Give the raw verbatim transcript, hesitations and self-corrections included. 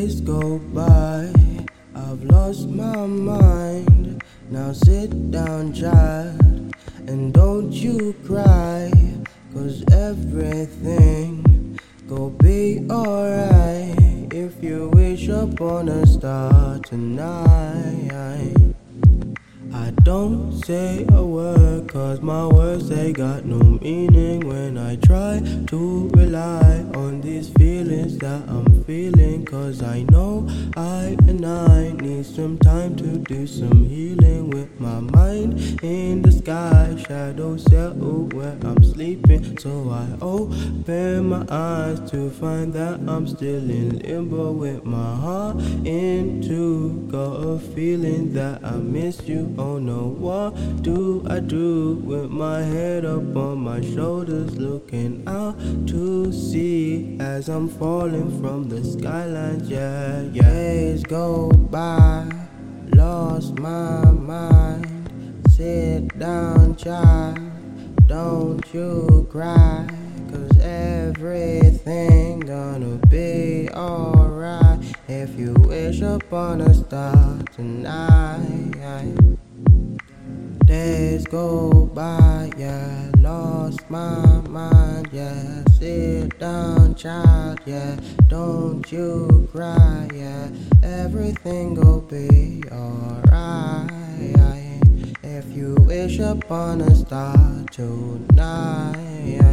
days go by, I've lost my mind. Now sit down, child, and don't you cry, 'cause everything go be alright. If you wish upon a star tonight. I don't say a word, 'cause my words, they got no meaning when I try to rely on these feelings that I'm feeling. 'Cause I know I and I need some time to do some healing with my mind in the sky. Shadows settle where I'm sleeping, so I open my eyes to find that I'm still in limbo with my heart in two. Got a feeling that I miss you. Oh no, what do I do with my head up on my shoulders, looking out to sea as I'm falling from the skyline? Yeah, yeah. Days go by, lost my mind. Sit down, child, don't you cry, 'cause everything gonna be alright. If you wish upon a star tonight. Days go by, yeah, lost my mind, yeah. Sit down, child, yeah, don't you cry, yeah. Everything will be alright. If you wish upon a star tonight.